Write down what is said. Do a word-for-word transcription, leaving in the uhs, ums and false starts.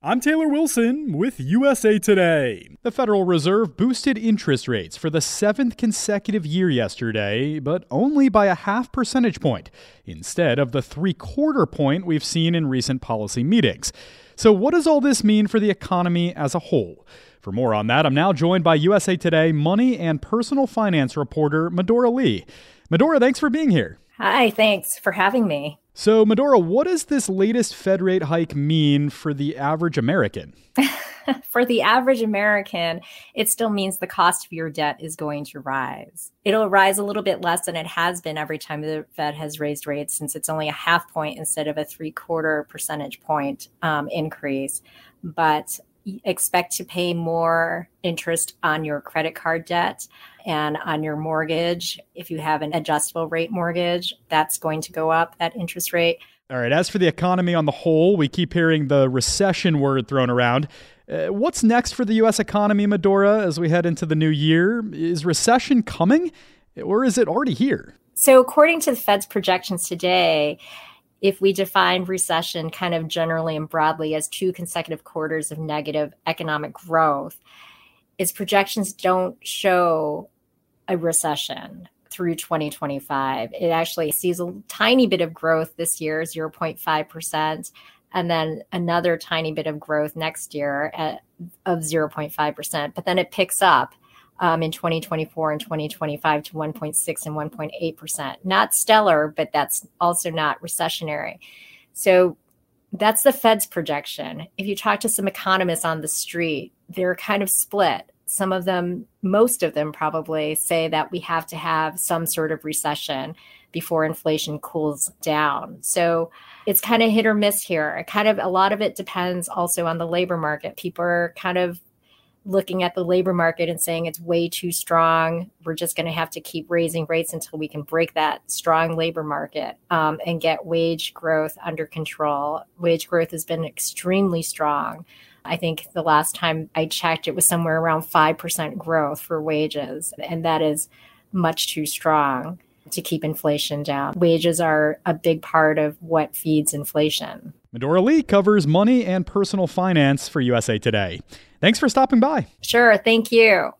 I'm Taylor Wilson with U S A Today. The Federal Reserve boosted interest rates for the seventh consecutive year yesterday, but only by a half percentage point, instead of the three-quarter point we've seen in recent policy meetings. So what does all this mean for the economy as a whole? For more on that, I'm now joined by U S A Today money and personal finance reporter Medora Lee. Medora, thanks for being here. Hi, thanks for having me. So, Medora, what does this latest Fed rate hike mean for the average American? For the average American, it still means the cost of your debt is going to rise. It'll rise a little bit less than it has been every time the Fed has raised rates, since it's only a half point instead of a three-quarter percentage point um, increase. But expect to pay more interest on your credit card debt and on your mortgage. If you have an adjustable rate mortgage, that's going to go up, that interest rate. All right. As for the economy on the whole, we keep hearing the recession word thrown around. Uh, what's next for the U S economy, Medora, as we head into the new year? Is recession coming, or is it already here? So according to the Fed's projections today, if we define recession kind of generally and broadly as two consecutive quarters of negative economic growth, its projections don't show a recession through twenty twenty-five. It actually sees a tiny bit of growth this year, zero point five percent, and then another tiny bit of growth next year at, of zero point five percent. But then it picks up Um, in twenty twenty-four and twenty twenty-five to one point six and one point eight percent. Not stellar, but that's also not recessionary. So that's the Fed's projection. If you talk to some economists on the street, they're kind of split. Some of them, most of them probably, say that we have to have some sort of recession before inflation cools down. So it's kind of hit or miss here. It kind of, a lot of it depends also on the labor market. People are kind of looking at the labor market and saying it's way too strong. We're just going to have to keep raising rates until we can break that strong labor market um, and get wage growth under control. Wage growth has been extremely strong. I think the last time I checked, it was somewhere around five percent growth for wages. And that is much too strong to keep inflation down. Wages are a big part of what feeds inflation. Medora Lee covers money and personal finance for U S A Today. Thanks for stopping by. Sure, thank you.